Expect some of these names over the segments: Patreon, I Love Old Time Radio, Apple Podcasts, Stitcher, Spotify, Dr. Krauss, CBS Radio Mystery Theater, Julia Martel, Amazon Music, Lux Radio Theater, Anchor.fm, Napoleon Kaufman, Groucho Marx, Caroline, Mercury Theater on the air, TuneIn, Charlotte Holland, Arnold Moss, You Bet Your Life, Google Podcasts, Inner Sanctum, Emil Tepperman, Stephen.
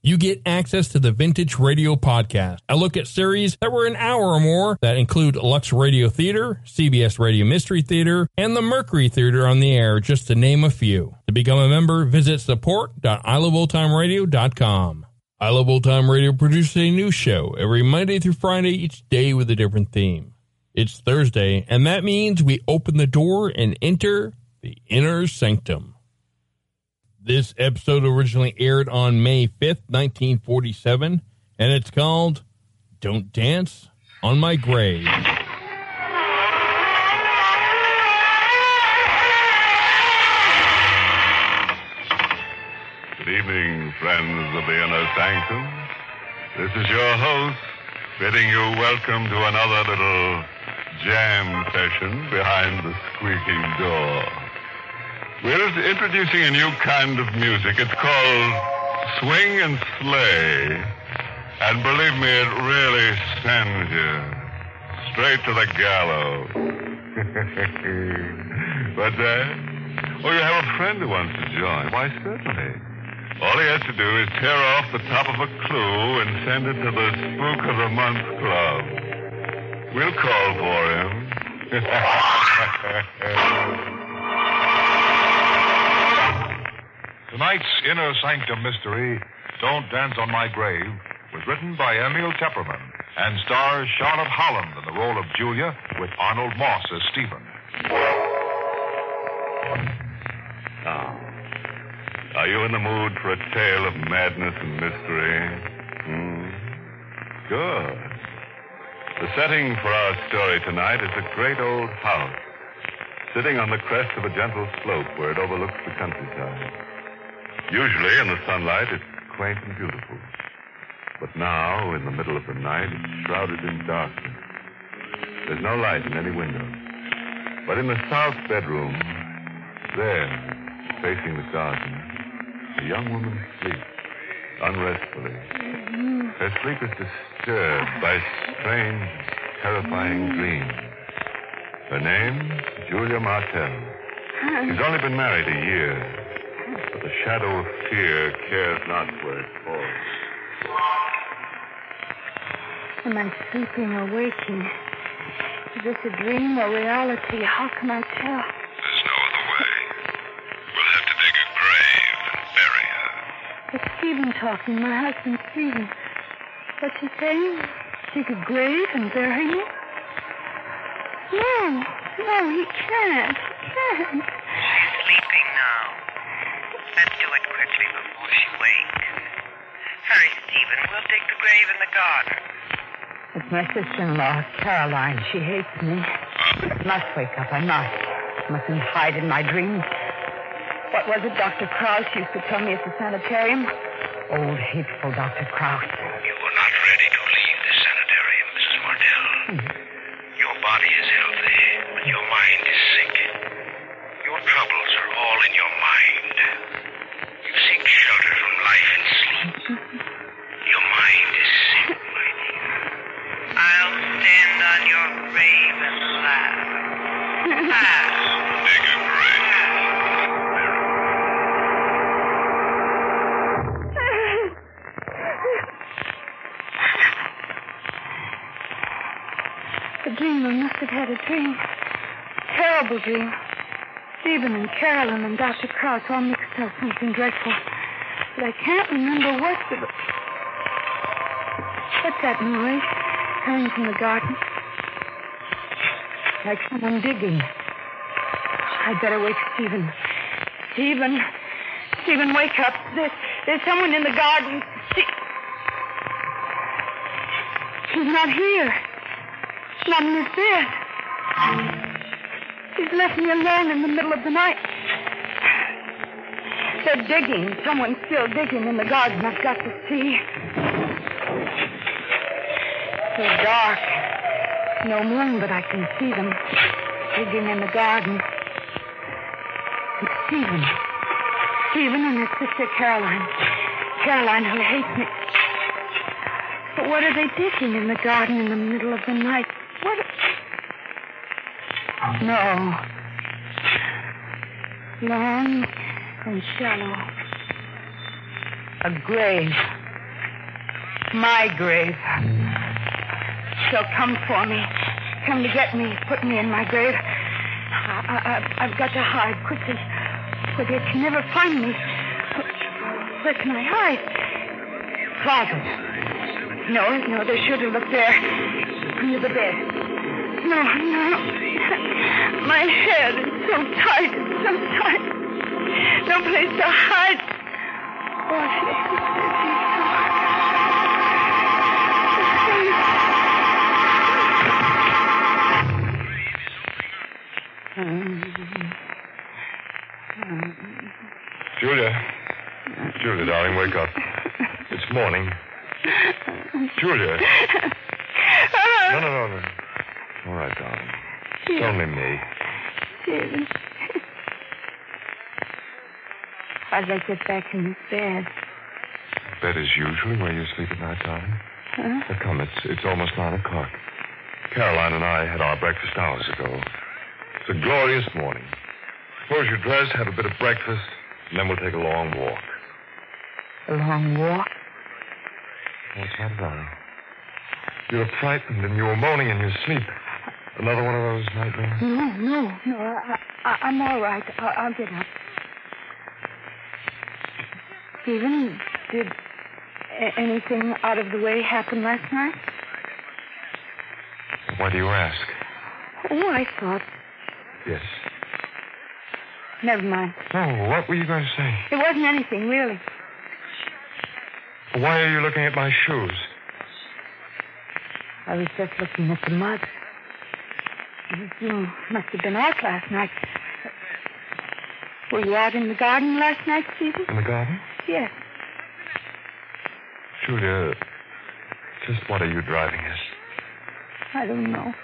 you get access to the Vintage Radio Podcast. I look at series that were an hour or more that include Lux Radio Theater, CBS Radio Mystery Theater, and the Mercury Theater on the Air, just to name a few. To become a member, visit support.iloveoldtimeradio.com. I Love Old Time Radio produces a new show every Monday through Friday, each day with a different theme. It's Thursday, and that means we open the door and enter the Inner Sanctum. This episode originally aired on May 5th, 1947, and it's called Don't Dance on My Grave. Good evening, friends of the Inner Sanctum. This is your host, bidding you welcome to another little jam session behind the squeaking door. We're introducing a new kind of music. It's called swing and sleigh. And believe me, it really sends you straight to the gallows. What's that? Oh, you have a friend who wants to join. Why, certainly. All he has to do is tear off the top of a clue and send it to the Spook of the Month Club. We'll call for him. Tonight's Inner Sanctum mystery, Don't Dance on My Grave, was written by Emil Tepperman and stars Charlotte Holland in the role of Julia, with Arnold Moss as Stephen. Now, are you in the mood for a tale of madness and mystery? Good. The setting for our story tonight is a great old house, sitting on the crest of a gentle slope where it overlooks the countryside. Usually, in the sunlight, it's quaint and beautiful. But now, in the middle of the night, it's shrouded in darkness. There's no light in any window. But in the south bedroom, there, facing the garden, a young woman sleeps unrestfully. Her sleep is disturbed by strange, terrifying dreams. Her name, Julia Martel. She's only been married a year, but the shadow of fear cares not where it falls. Am I sleeping or waking? Is this a dream or reality? How can I tell? There's no other way. We'll have to dig a grave. It's Stephen talking, my husband, Stephen. What's he saying? Dig a grave and bury me? No, he can't. He can't. She's sleeping now. Let's do it quickly before she wakes. Hurry, Stephen. We'll dig the grave in the garden. It's my sister-in-law, Caroline. She hates me. I must wake up. I must. I mustn't hide in my dreams. What was it Dr. Krauss used to tell me at the sanitarium? old, hateful Dr. Krauss. You were not ready to leave the sanitarium, Mrs. Martel. Your body is healthy, but your mind is sick. Your troubles are all in your mind. You seek shelter from life and sleep. Your mind is sick, my dear. I'll stand on your grave and laugh. Dig a grave. The dreamer must have had a dream. Terrible dream. Stephen and Caroline and Dr. Krauss all mixed up something dreadful. But I can't remember what the... What's that noise coming from the garden? Like someone digging. I'd better wake Stephen. Stephen. Stephen, wake up. There's someone in the garden. She's not here. Not in his bed. He's left me alone in the middle of the night. They're digging. Someone's still digging in the garden. I've got to see. So dark. No moon, but I can see them digging in the garden. It's Stephen. Stephen and his sister Caroline. Caroline, who hates me. But what are they digging in the garden in the middle of the night? What? No. Long and shallow. A grave. My grave. She'll come for me. Come to get me. Put me in my grave. I've got to hide quickly. But they can never find me. Where can I hide? Closet. No, they should have looked there. Under the bed. No. My head is so tight. No place to hide. Oh, Julia, darling, wake up. It's morning. Julia. No. All right, darling. It's only me. Stephen. How'd I get back in this bed? Bed is usually where you sleep at night, darling. Huh? Now come, it's almost 9:00. Caroline and I had our breakfast hours ago. It's a glorious morning. Suppose you dress, have a bit of breakfast, and then we'll take a long walk. A long walk? What's that, darling? You were frightened and you were moaning in your sleep. Another one of those nightmares? No. I'm all right. I'll get up. Stephen, did anything out of the way happen last night? Why do you ask? Oh, I thought. Yes. Never mind. Oh, what were you going to say? It wasn't anything, really. Why are you looking at my shoes? I was just looking at the mud. You must have been out last night. Were you out in the garden last night, Stephen? In the garden? Yes. Julia, just what are you driving at? I don't know,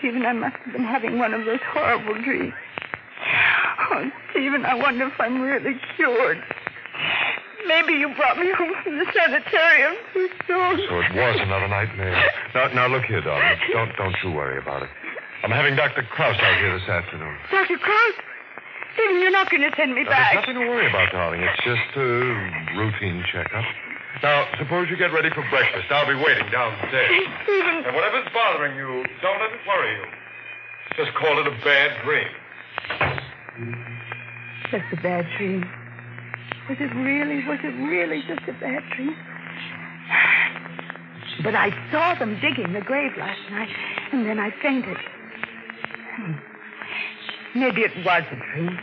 Stephen. I must have been having one of those horrible dreams. Oh, Stephen, I wonder if I'm really cured. Maybe you brought me home from the sanitarium too soon. So it was another nightmare. Now look here, darling. Don't you worry about it. I'm having Dr. Krauss out here this afternoon. Dr. Krauss? Stephen, you're not going to send me back. There's nothing to worry about, darling. It's just a routine checkup. Now, suppose you get ready for breakfast. I'll be waiting downstairs. Stephen. And whatever's bothering you, don't let it worry you. Just call it a bad dream. Just a bad dream. Was it really just a bad dream? But I saw them digging the grave last night, and then I fainted. Maybe it was a dream.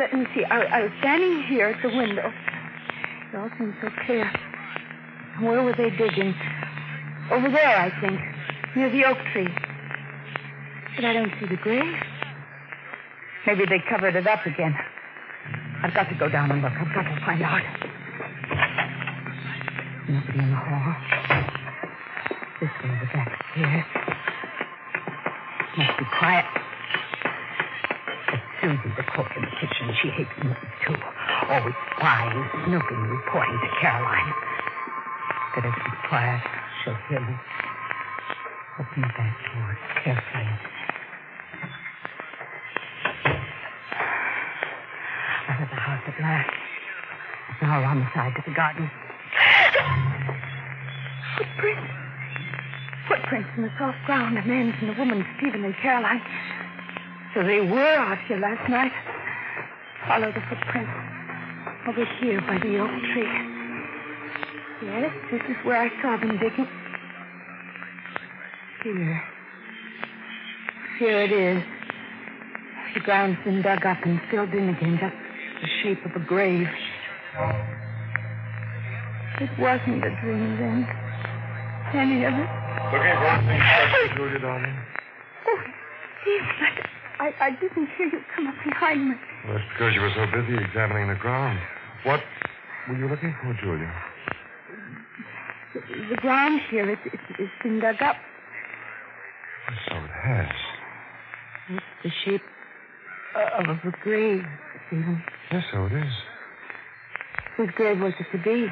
Let me see. I was standing here at the window. It all seemed so clear. Where were they digging? Over there, I think, near the oak tree. But I don't see the grave. Maybe they covered it up again. I've got to go down and look. I've got to find out. Nobody in the hall. This way, the back stairs. Must be quiet. But Susan's a cook in the kitchen. She hates nothing, too. Always spying, snooping, reporting to Caroline. Better be quiet. She'll hear me. Open the back door carefully. Out of the house at last. Now around the side to the garden. Footprints. Footprints in the soft ground. A man's and a woman's, Stephen and Caroline. So they were out here last night. Follow the footprints over here by the oak tree. Yes, this is where I saw them digging. Here. Here it is. The ground's been dug up and filled in again, just the shape of a grave. It wasn't a dream then. Any of it? Looking for anything special, Julia, darling? Oh, Steve, I didn't hear you come up behind me. Well, that's because you were so busy examining the ground. What were you looking for, Julia? The ground here, it's been dug up. So it has. It's the shape of a grave, Stephen. Yes, so it is. Whose grave was it to be?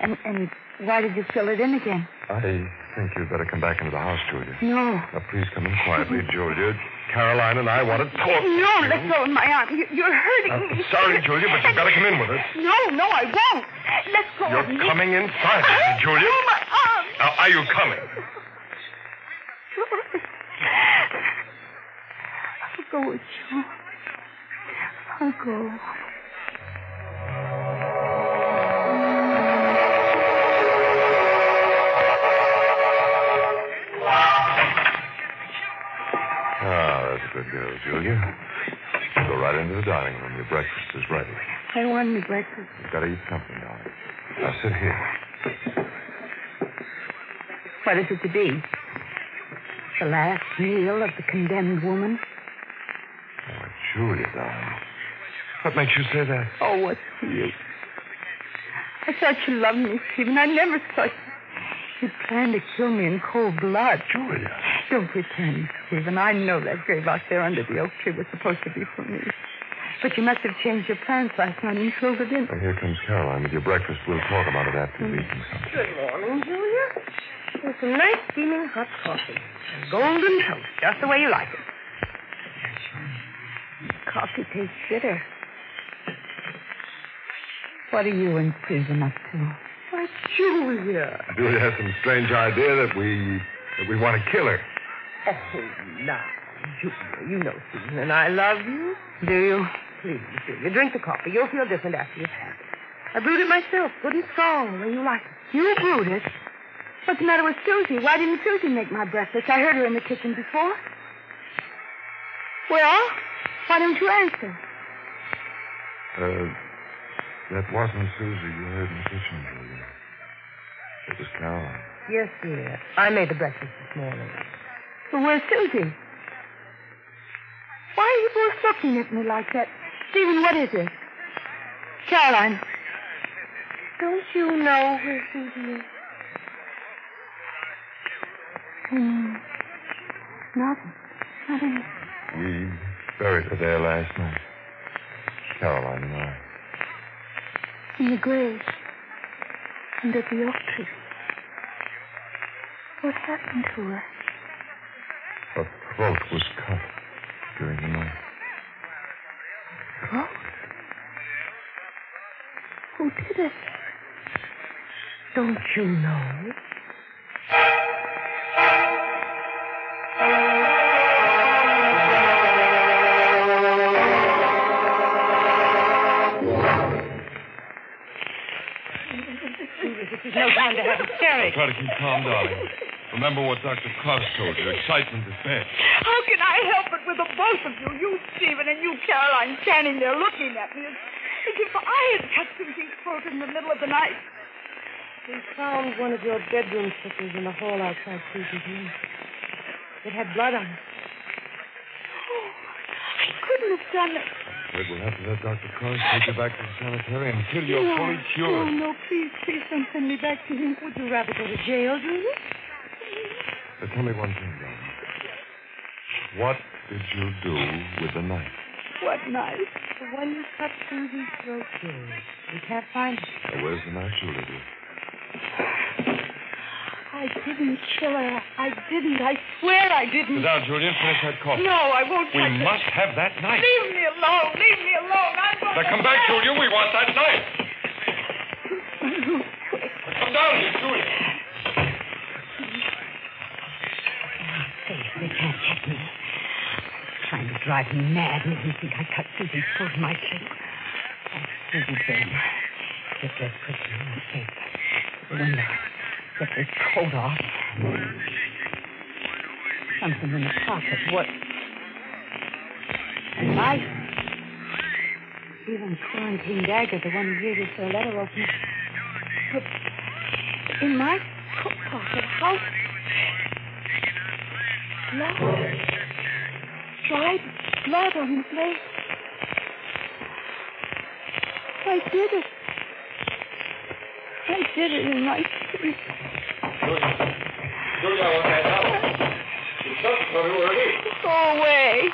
And why did you fill it in again? I think you'd better come back into the house, Julia. No. Now, please come in quietly, Julia. Caroline and I want to talk. No, let go of my arm. You're hurting me. Sorry, Julia, but you've got to come in with us. No, I won't. Let go of me. You're coming inside, Julia. Oh, my arm. Now, are you coming? I'll go with you. I'll go. Good girl, Julia. Go right into the dining room. Your breakfast is ready. I want your breakfast. You've got to eat something, darling. Now sit here. What is it to be? The last meal of the condemned woman? Oh, Julia, darling. What makes you say that? Oh, what's weird. I thought you loved me, Stephen. I never thought you planned to kill me in cold blood. Julia. Don't pretend, Stephen. I know that grave out there under the oak tree was supposed to be for me. But you must have changed your plans last night and filled it in. Well, here comes Caroline with your breakfast. We'll talk about it after you've eaten something. Good morning, Julia. With some nice steaming hot coffee. Golden toast, just the way you like it. Coffee tastes bitter. What are you and Susan up to? Why, Julia. Julia has some strange idea that we want to kill her. Oh, now, Julia, you know Susan, and I love you. Do you? Please, Julia, drink the coffee. You'll feel different after you've had it. I brewed it myself, good and strong, the way you like it. You brewed it? What's the matter with Susie? Why didn't Susie make my breakfast? I heard her in the kitchen before. Well, why don't you answer? That wasn't Susie you heard in the kitchen, Julia. It was Caroline. Yes, dear. I made the breakfast this morning. But where's Susie? Why are you both looking at me like that? Stephen, what is it? Caroline. Don't you know where Susie is? Nothing. We buried her there last night. Caroline and I. In the grave. Under the oak tree. What happened to her? Her throat was cut during the night. Throat? Who did it? Don't you know? This is no time to have hysterics. Try to keep calm, darling. Remember what Dr. Krauss told you. Excitement is bad. How can I help it with the both of you? You, Stephen, and you, Caroline, standing there looking at me as if I had cut Susie's throat in the middle of the night. We found one of your bedroom slippers in the hall outside Susie's room. It had blood on it. Oh, I couldn't have done it. But we'll have to let Dr. Krauss take you back to the sanitarium until you're fully cured. Oh, no, please don't send me back to him. Would you rather go to jail, do you? But tell me one thing, darling. What did you do with the knife? What knife? The one you cut through his throat with. We can't find it. Now, where's the knife shooter, dear? I didn't kill her. I didn't. I swear I didn't. Sit down, Julia. Finish that coffee. No, I won't. We must have that knife. Leave me alone. Leave me alone. I'm going to... Come back, Julia. We want that knife. Come down here, Julia. They can't get me. Trying to drive me mad, and you think I cut Susan's throat in my chest. Oh, Susan, Ben. Get that picture in my face. Remember. Get this coat off. Something in the pocket. What? A knife. Even quarantine dagger, the one he uses for a letter opener. Put in my coat pocket. How? Blood. Dried blood on his leg. I did it. I did it in my sleep. Julia, I want to help. It's not coming already. Go away.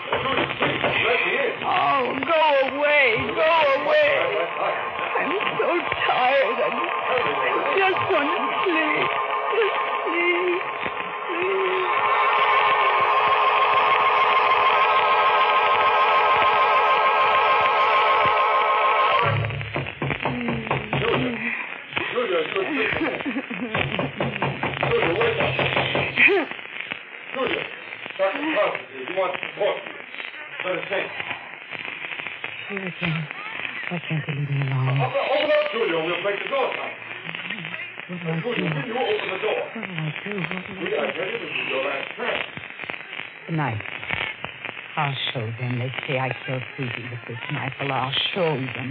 Oh, go away. Go away. I'm so tired. I just want to sleep. Just sleep. Please. Why can't they leave me alone? Open up, Julia. We'll break the door down. What do I do? Julia, you open the door. What do I do? Julia, I tell you, this is your last chance. The knife. I'll show them. They say I killed Susie with this knife. Well, I'll show them.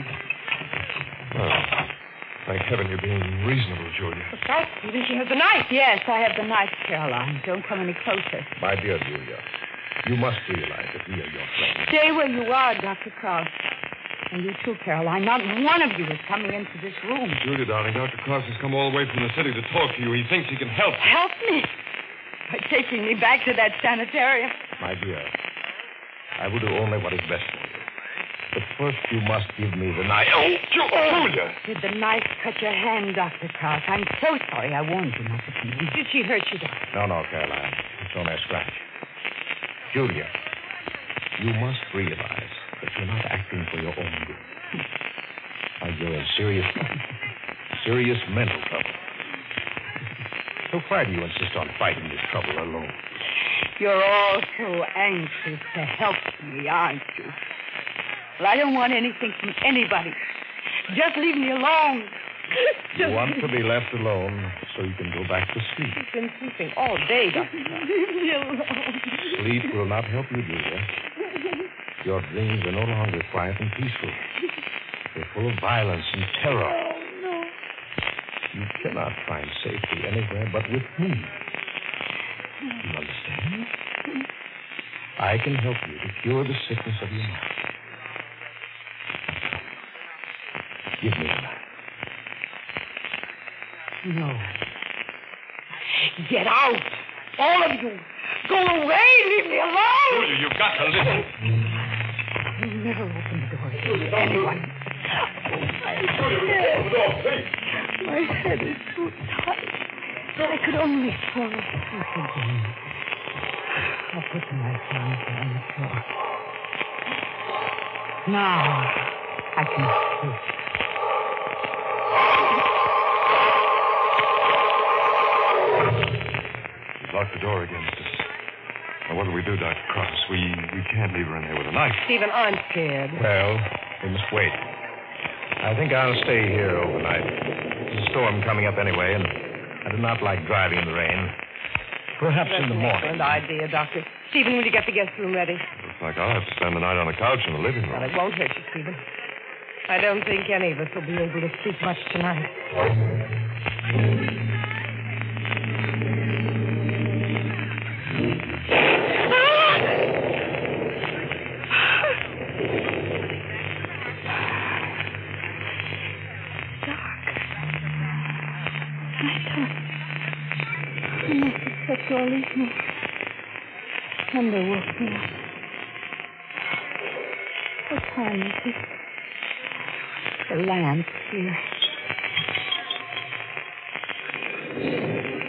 Well, thank heaven you're being reasonable, Julia. Besides, you think you have the knife? Yes, I have the knife, Caroline. Don't come any closer. My dear Julia, you must realize that we are your friends. Stay where you are, Dr. Krauss. And you too, Caroline. Not one of you is coming into this room. Julia, darling, Dr. Krauss has come all the way from the city to talk to you. He thinks he can help you. Help me? By taking me back to that sanitarium? My dear, I will do only what is best for you. But first, you must give me the knife. Oh, Julia! Did the knife cut your hand, Dr. Krauss? I'm so sorry. I warned you not to come in. Did she hurt you, Doctor? No, Caroline. It's only a scratch. Julia, you must realize that you're not acting for your own good. Now, you're in serious mental trouble. So why do you insist on fighting this trouble alone? You're all so anxious to help me, aren't you? Well, I don't want anything from anybody. Just leave me alone. You want to be left alone so you can go back to sleep. You've been sleeping all day, Doctor. Leave me alone. Sleep will not help you, Julia. Your dreams are no longer quiet and peaceful. They're full of violence and terror. Oh, no. You cannot find safety anywhere but with me. You understand? I can help you to cure the sickness of your mind. Give me the knife. No. Get out. All of you. Go away. Leave me alone. Julia, you've got to listen. You never open the door to anyone. Oh, my head is so tight. I could only swallow sleep again. I'll put the knife down on the floor. Now I can sleep. Lock the door against us. Now, what do we do, Dr. Krauss? We can't leave her in there with a knife. Stephen, I'm scared. Well, we must wait. I think I'll stay here overnight. There's a storm coming up anyway, and I do not like driving in the rain. Perhaps in the morning. That's an excellent idea, Doctor. Stephen, will you get the guest room ready? Looks like I'll have to spend the night on the couch in the living room. Well, it won't hurt you, Stephen. I don't think any of us will be able to sleep much tonight. surely his tender will feel. What time is it? The lamp here.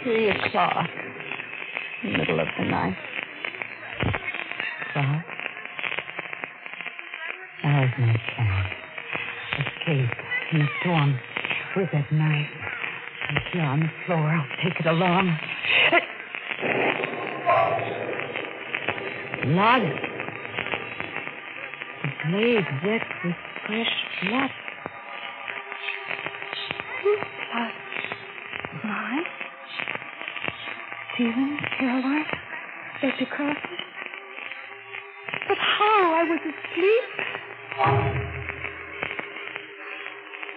3 o'clock. Middle of the night. 12. Now is my plan. Escape in the storm with that knife. I'm here on the floor. I'll take it along. Blood. The blade wet with fresh blood. Blood. Mine? Stephen, Caroline, Dr. Krauss. But how? I was asleep.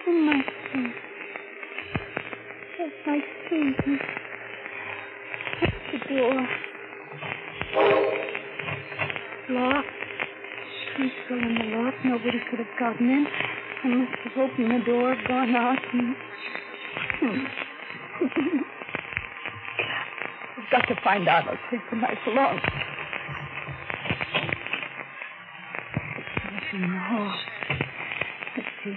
In my sleep. That's my sleep. At the door. Locked. Still in the lock. Nobody could have gotten in. I must have opened the door, gone out, and... I've got to find out. I'll take the knife along. It's in the hall. Let's see.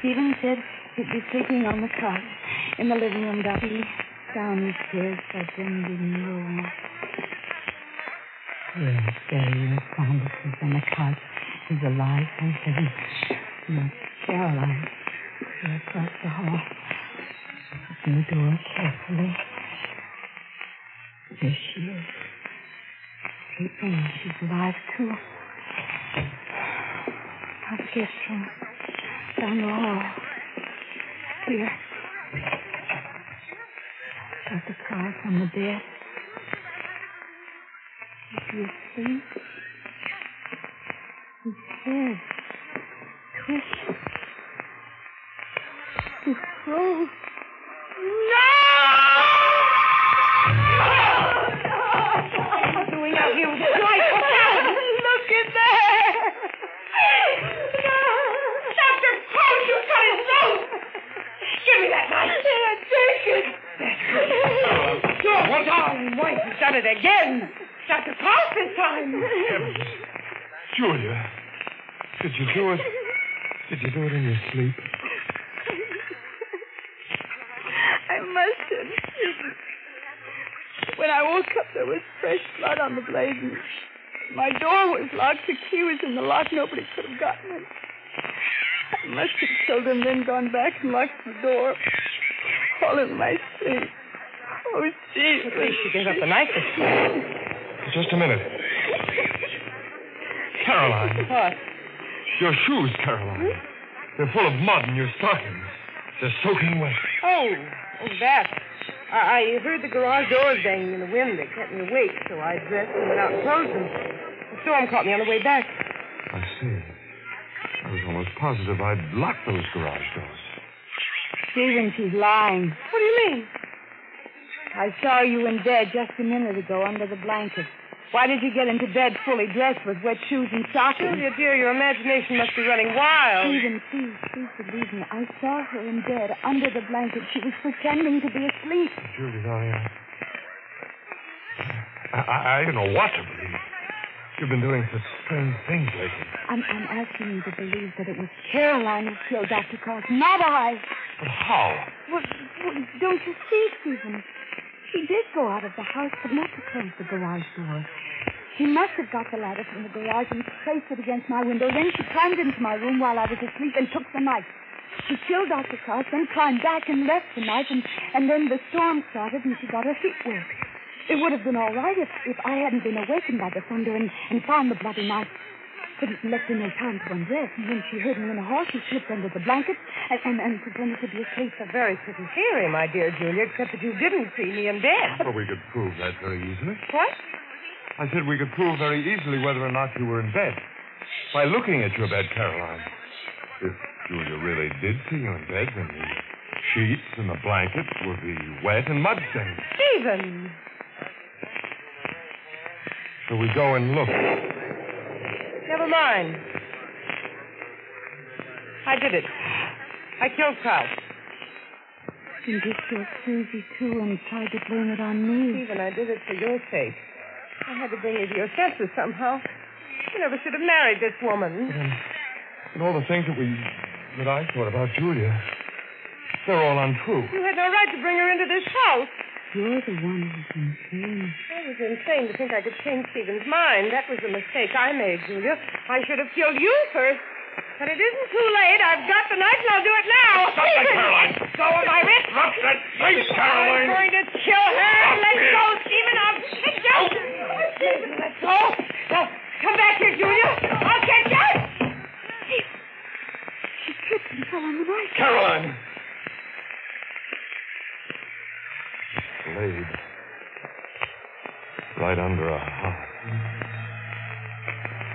Stephen said he'd be sleeping on the couch in the living room down the stairs by the room. Yes, there he is, found us on the couch. He's alive, thank heaven. Not Caroline. We're across the hall. Open the door carefully. There she is. Sleeping. She's alive, too. I'll get him. Down the hall. Here. Dr. Krauss on the bed. You see? He's dead. Twisted. He's froze. No! What do we have here? Look in there! No! Dr. Krauss, you cut his nose! Give me that knife! Yeah, take it! That's it. What's on? Why, he's done it again! Dr. Krauss this time. Julia, did you do it? Did you do it in your sleep? I must have. When I woke up, there was fresh blood on the blade. My door was locked. The key was in the lock. Nobody could have gotten it. I must have killed him, then gone back and locked the door. All in my sleep. Oh, gee. At least you gave up the knife. Just a minute. Caroline. What? Your shoes, Caroline. They're full of mud in your stockings. They're soaking wet. Oh, that. I heard the garage door banging in the wind. It kept me awake, so I dressed and went out and closed them. The storm caught me on the way back. I see. I was almost positive I'd locked those garage doors. Stephen, she's lying. What do you mean? I saw you in bed just a minute ago under the blanket. Why did you get into bed fully dressed with wet shoes and stockings? Julia, dear, your imagination must be running wild. Stephen, please believe me. I saw her in bed under the blanket. She was pretending to be asleep. Julia, I don't know what to believe. You've been doing such strange things lately. I'm asking you to believe that it was Caroline who killed Dr. Krauss, not I. But how? Well, don't you see, Stephen? She did go out of the house, but not to close the garage door. She must have got the ladder from the garage and placed it against my window. Then she climbed into my room while I was asleep and took the knife. She killed Dr. Krauss, then climbed back and left the knife, and then the storm started and she got her feet wet. It would have been all right if I hadn't been awakened by the thunder and found the bloody knife. But it left her no time to undress. And when she heard me in the hall, she slipped under the blanket and pretended to be asleep. A very pretty theory, my dear Julia, except that you didn't see me in bed. Well, we could prove that very easily. What? I said we could prove very easily whether or not you were in bed. By looking at your bed, Caroline. If Julia really did see you in bed, then the sheets and the blanket would be wet and mud-stained. Stephen! So we go and look. Never mind. I did it. I killed Krauss. and did to Susie, too, and tried to blame it on me. Stephen, I did it for your sake. I had to bring you to your senses somehow. You never should have married this woman. And all the things that I thought about Julia, they're all untrue. You had no right to bring her into this house. You're the one who's insane. I was insane to think I could change Stephen's mind. That was a mistake I made, Julia. I should have killed you first. But it isn't too late. I've got the knife, and I'll do it now. Stop that, Caroline. Let go of my wrist. Drop that face, Caroline. I'm going to kill her. Let go, Stephen. I'll get you. Stephen, let go. Now, come back here, Julia. I'll get you. She tripped and fell on the knife. Caroline. Laid right under her heart.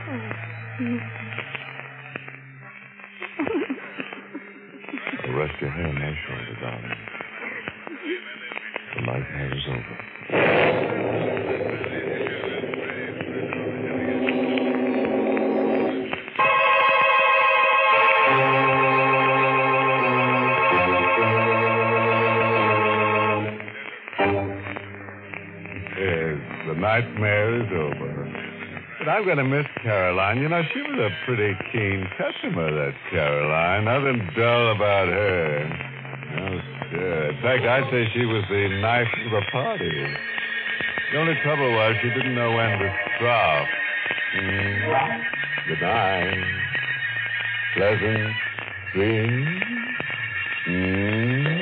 Oh, dear. Rest your hand on shoulder, darling. The night now is over. The nightmare is over. But I'm going to miss Caroline. You know, she was a pretty keen customer, that Caroline. Nothing dull about her. No, sir. In fact, I'd say she was the knife of the party. The only trouble was she didn't know when to stop. Good night. Pleasant dreams.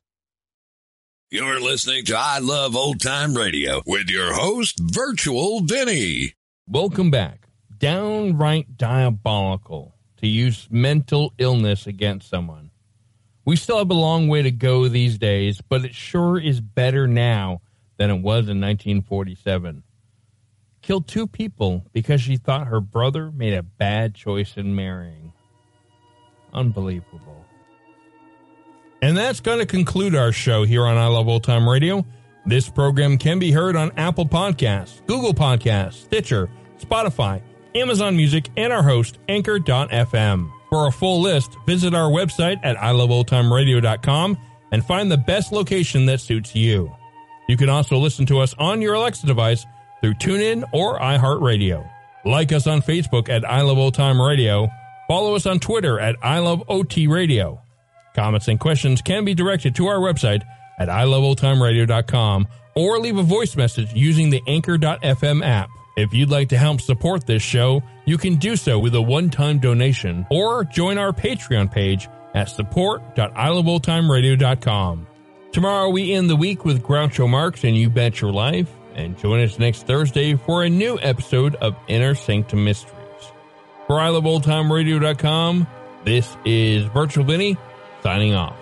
You're listening to I Love Old Time Radio with your host, Virtual Vinny. Welcome back. Downright diabolical to use mental illness against someone. We still have a long way to go these days, but it sure is better now than it was in 1947. Killed two people because she thought her brother made a bad choice in marrying. Unbelievable. And that's going to conclude our show here on I Love Old Time Radio. This program can be heard on Apple Podcasts, Google Podcasts, Stitcher, Spotify, Amazon Music, and our host, Anchor.fm. For a full list, visit our website at iloveoldtimeradio.com and find the best location that suits you. You can also listen to us on your Alexa device through TuneIn or iHeartRadio. Like us on Facebook at I Love Old Time Radio. Follow us on Twitter at I Love OT Radio. Comments and questions can be directed to our website at iloveoldtimeradio.com or leave a voice message using the Anchor.fm app. If you'd like to help support this show, you can do so with a one-time donation or join our Patreon page at support.iloveoldtimeradio.com. Tomorrow we end the week with Groucho Marx and You Bet Your Life. and join us next Thursday for a new episode of Inner Sanctum Mysteries. For iLoveOldTimeRadio.com, this is Virtual Vinny signing off.